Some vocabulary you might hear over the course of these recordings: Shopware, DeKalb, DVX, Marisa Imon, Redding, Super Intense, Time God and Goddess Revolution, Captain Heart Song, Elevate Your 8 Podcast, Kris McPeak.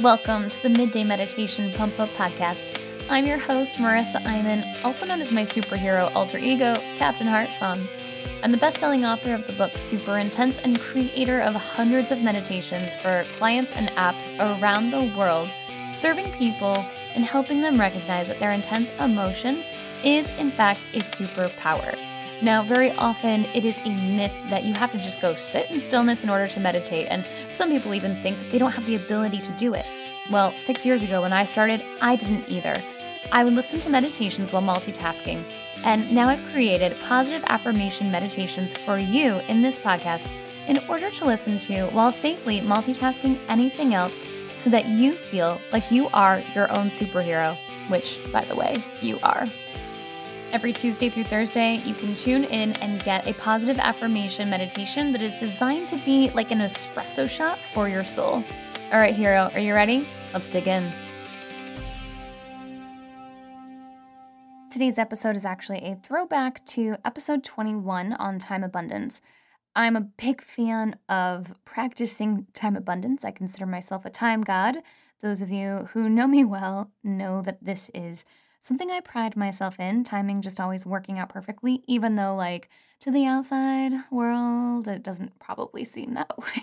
Welcome to the Midday Meditation Pump Up Podcast. I'm your host, Marisa Imon, also known as my superhero alter ego, Captain Heart Song. I'm the best-selling author of the book Super Intense and creator of hundreds of meditations for clients and apps around the world, serving people and helping them recognize that their intense emotion is, in fact, a superpower. Now, very often, it is a myth that you have to just go sit in stillness in order to meditate, and some people even think that they don't have the ability to do it. Well, 6 years ago when I started, I didn't either. I would listen to meditations while multitasking, and now I've created positive affirmation meditations for you in this podcast in order to listen to while safely multitasking anything else so that you feel like you are your own superhero, which, by the way, you are. Every Tuesday through Thursday, you can tune in and get a positive affirmation meditation that is designed to be like an espresso shot for your soul. All right, hero, are you ready? Let's dig in. Today's episode is actually a throwback to episode 21 on time abundance. I'm a big fan of practicing time abundance. I consider myself a time god. Those of you who know me well know that this is something I pride myself in, timing just always working out perfectly, even though, like, to the outside world, it doesn't probably seem that way.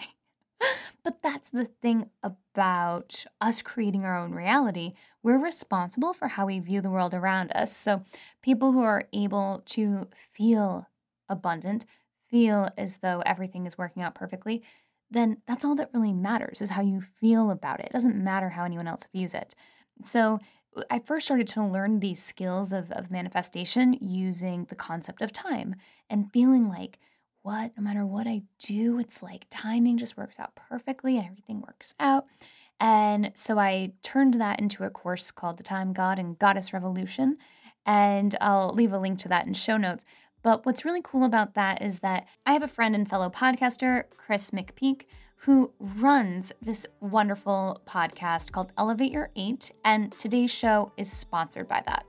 But that's the thing about us creating our own reality. We're responsible for how we view the world around us. So people who are able to feel abundant, feel as though everything is working out perfectly, then that's all that really matters is how you feel about it. It doesn't matter how anyone else views it. So I first started to learn these skills of manifestation using the concept of time and feeling like, no matter what I do, it's like timing just works out perfectly and everything works out. And so I turned that into a course called the Time God and Goddess Revolution. And I'll leave a link to that in show notes. But what's really cool about that is that I have a friend and fellow podcaster, Kris McPeak, who runs this wonderful podcast called Elevate Your 8. And today's show is sponsored by that.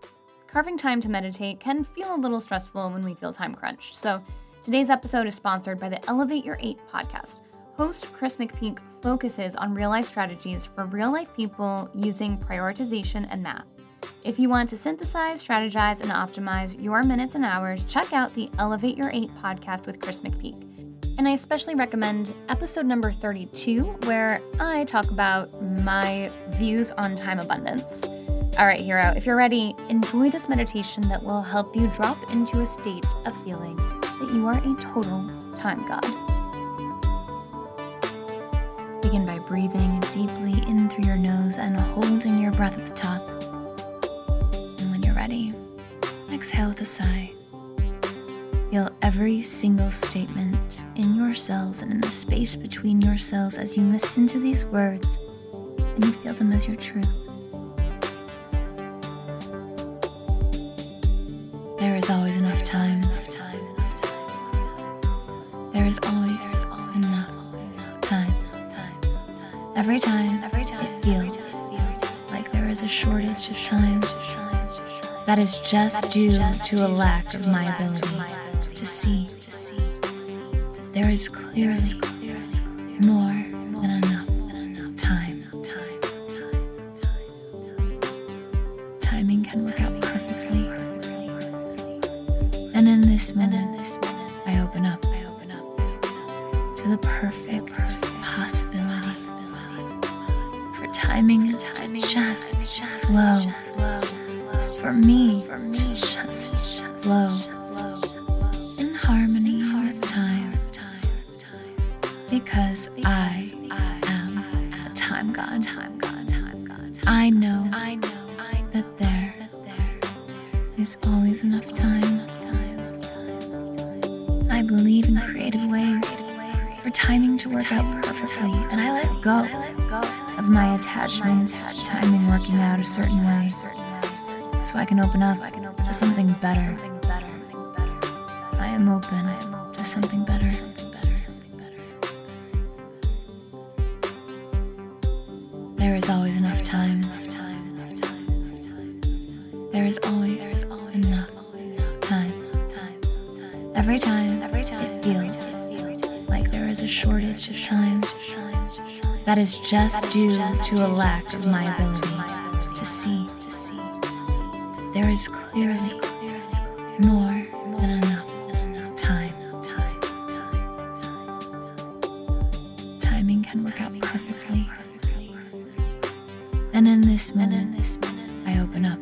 Carving time to meditate can feel a little stressful when we feel time crunched. So today's episode is sponsored by the Elevate Your 8 podcast. Host Kris McPeak focuses on real-life strategies for real-life people using prioritization and math. If you want to synthesize, strategize, and optimize your minutes and hours, check out the Elevate Your 8 podcast with Kris McPeak. And I especially recommend episode number 32, where I talk about my views on time abundance. All right, hero, if you're ready, enjoy this meditation that will help you drop into a state of feeling that you are a total time god. Begin by breathing deeply in through your nose and holding your breath at the top. And when you're ready, exhale with a sigh. Feel every single statement in your cells and in the space between your cells as you listen to these words and you feel them as your truth. There is always enough time. There is always enough time. Every time it feels like there is a shortage of time, that is just due to a lack of my ability to see. There is clearly more than enough time. Timing can work out perfectly. And in this moment, I open up to the perfect possibility for timing to just flow, for me to just flow in harmony with time, because I am a time god. I know that there is always enough time. I believe in creative ways for timing to work out perfectly, and I let go of my attachments to time and working out a certain way so I can open up to something better. I am open to something better. There is always enough time. There is always enough time. Every time it feels like there is a shortage of time, that is just due to a lack of my ability to see. There is clearly more than enough time. Timing can work out perfectly. And in this moment, I open up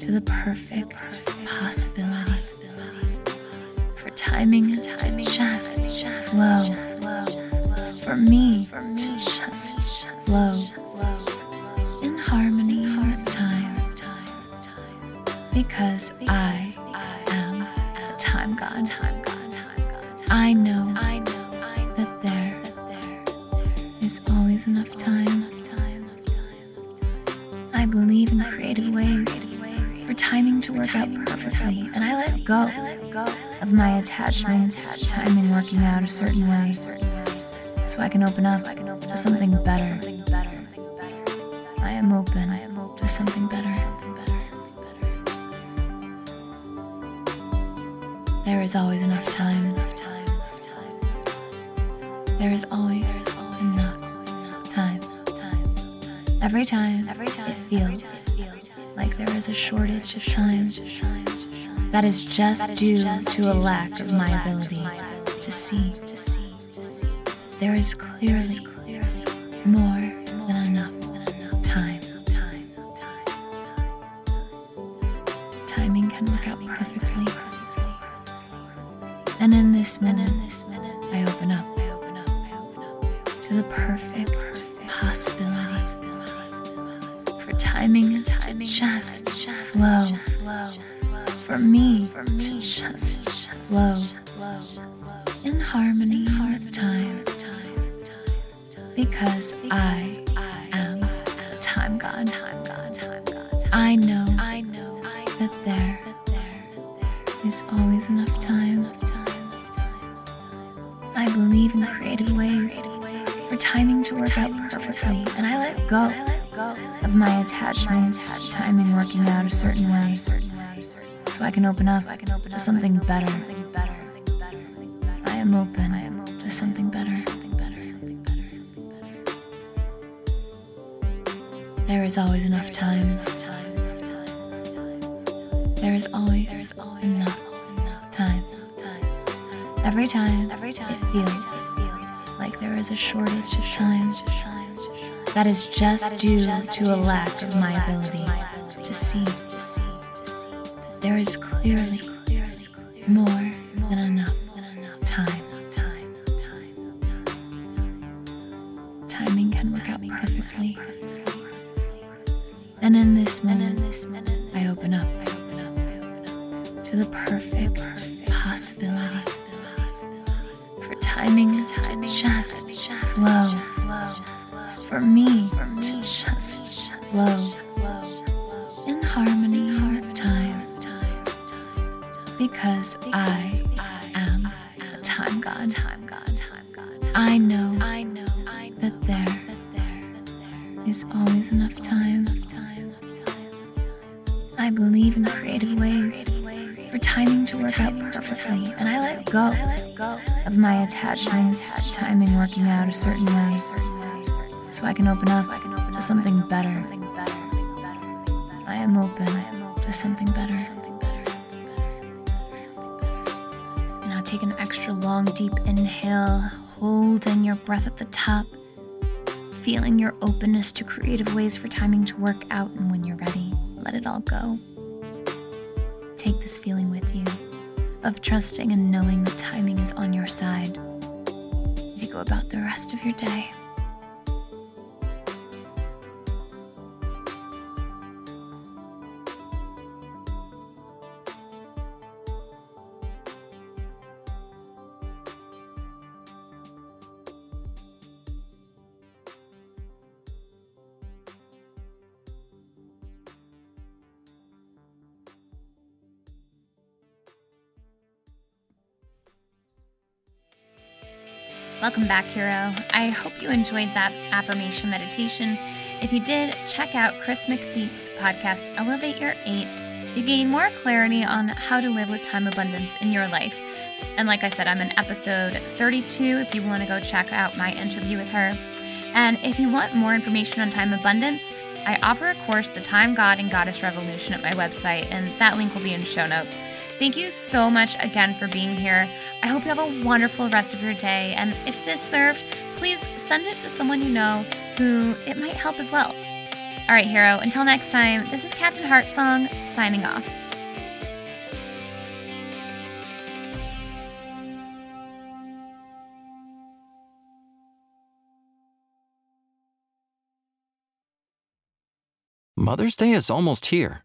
to the perfect possibilities for timing to just flow, for me to just flow in harmony with time, because I am a time god. I know that there is always enough time. I believe in creative ways for timing to work out perfectly, and I let go of my attachments to timing working out a certain way so I can open up to something better. I am open to something better. There is always enough time. There is always enough time. Every time it feels like there is a shortage of time, that is just due to a lack of my ability to see. There is clearly more than enough time. Timing can work out perfectly. And in this minute, I open up to the perfect possibilities for timing to just flow, for me to just flow in harmony with time, because I am a time god. I know that there is always enough time. I believe in creative ways for timing to work out perfectly, and I let go of my attachments to timing working out a certain way so I can open up to something better. I am open to something better. There is always enough time. There is always enough time. Every time it feels like there is a shortage of time, that is just due to a lack of my ability to see. There is clearly more than enough time. Timing can work out perfectly. And in this moment, I open up to the perfect possibilities for timing to just flow, for me to just flow in harmony with time, because I am a time god. I know that there is always enough time. I believe in creative ways for timing to work out perfectly, and I let go of my attachments to timing working out a certain way so I can open up to something better. I am open to something better. Now take an extra long, deep inhale, holding your breath at the top, feeling your openness to creative ways for timing to work out, and when you're ready, let it all go. Take this feeling with you of trusting and knowing that timing is on your side as you go about the rest of your day. Welcome back, hero. I hope you enjoyed that affirmation meditation. If you did, check out Kris McPeak's podcast, Elevate Your 8, to gain more clarity on how to live with time abundance in your life. And like I said, I'm in episode 32 if you want to go check out my interview with her. And if you want more information on time abundance, I offer a course, The Time God and Goddess Revolution, at my website, and that link will be in show notes. Thank you so much again for being here. I hope you have a wonderful rest of your day, and if this served, please send it to someone you know who it might help as well. All right, hero, until next time, this is Captain Heart Song signing off. Mother's Day is almost here,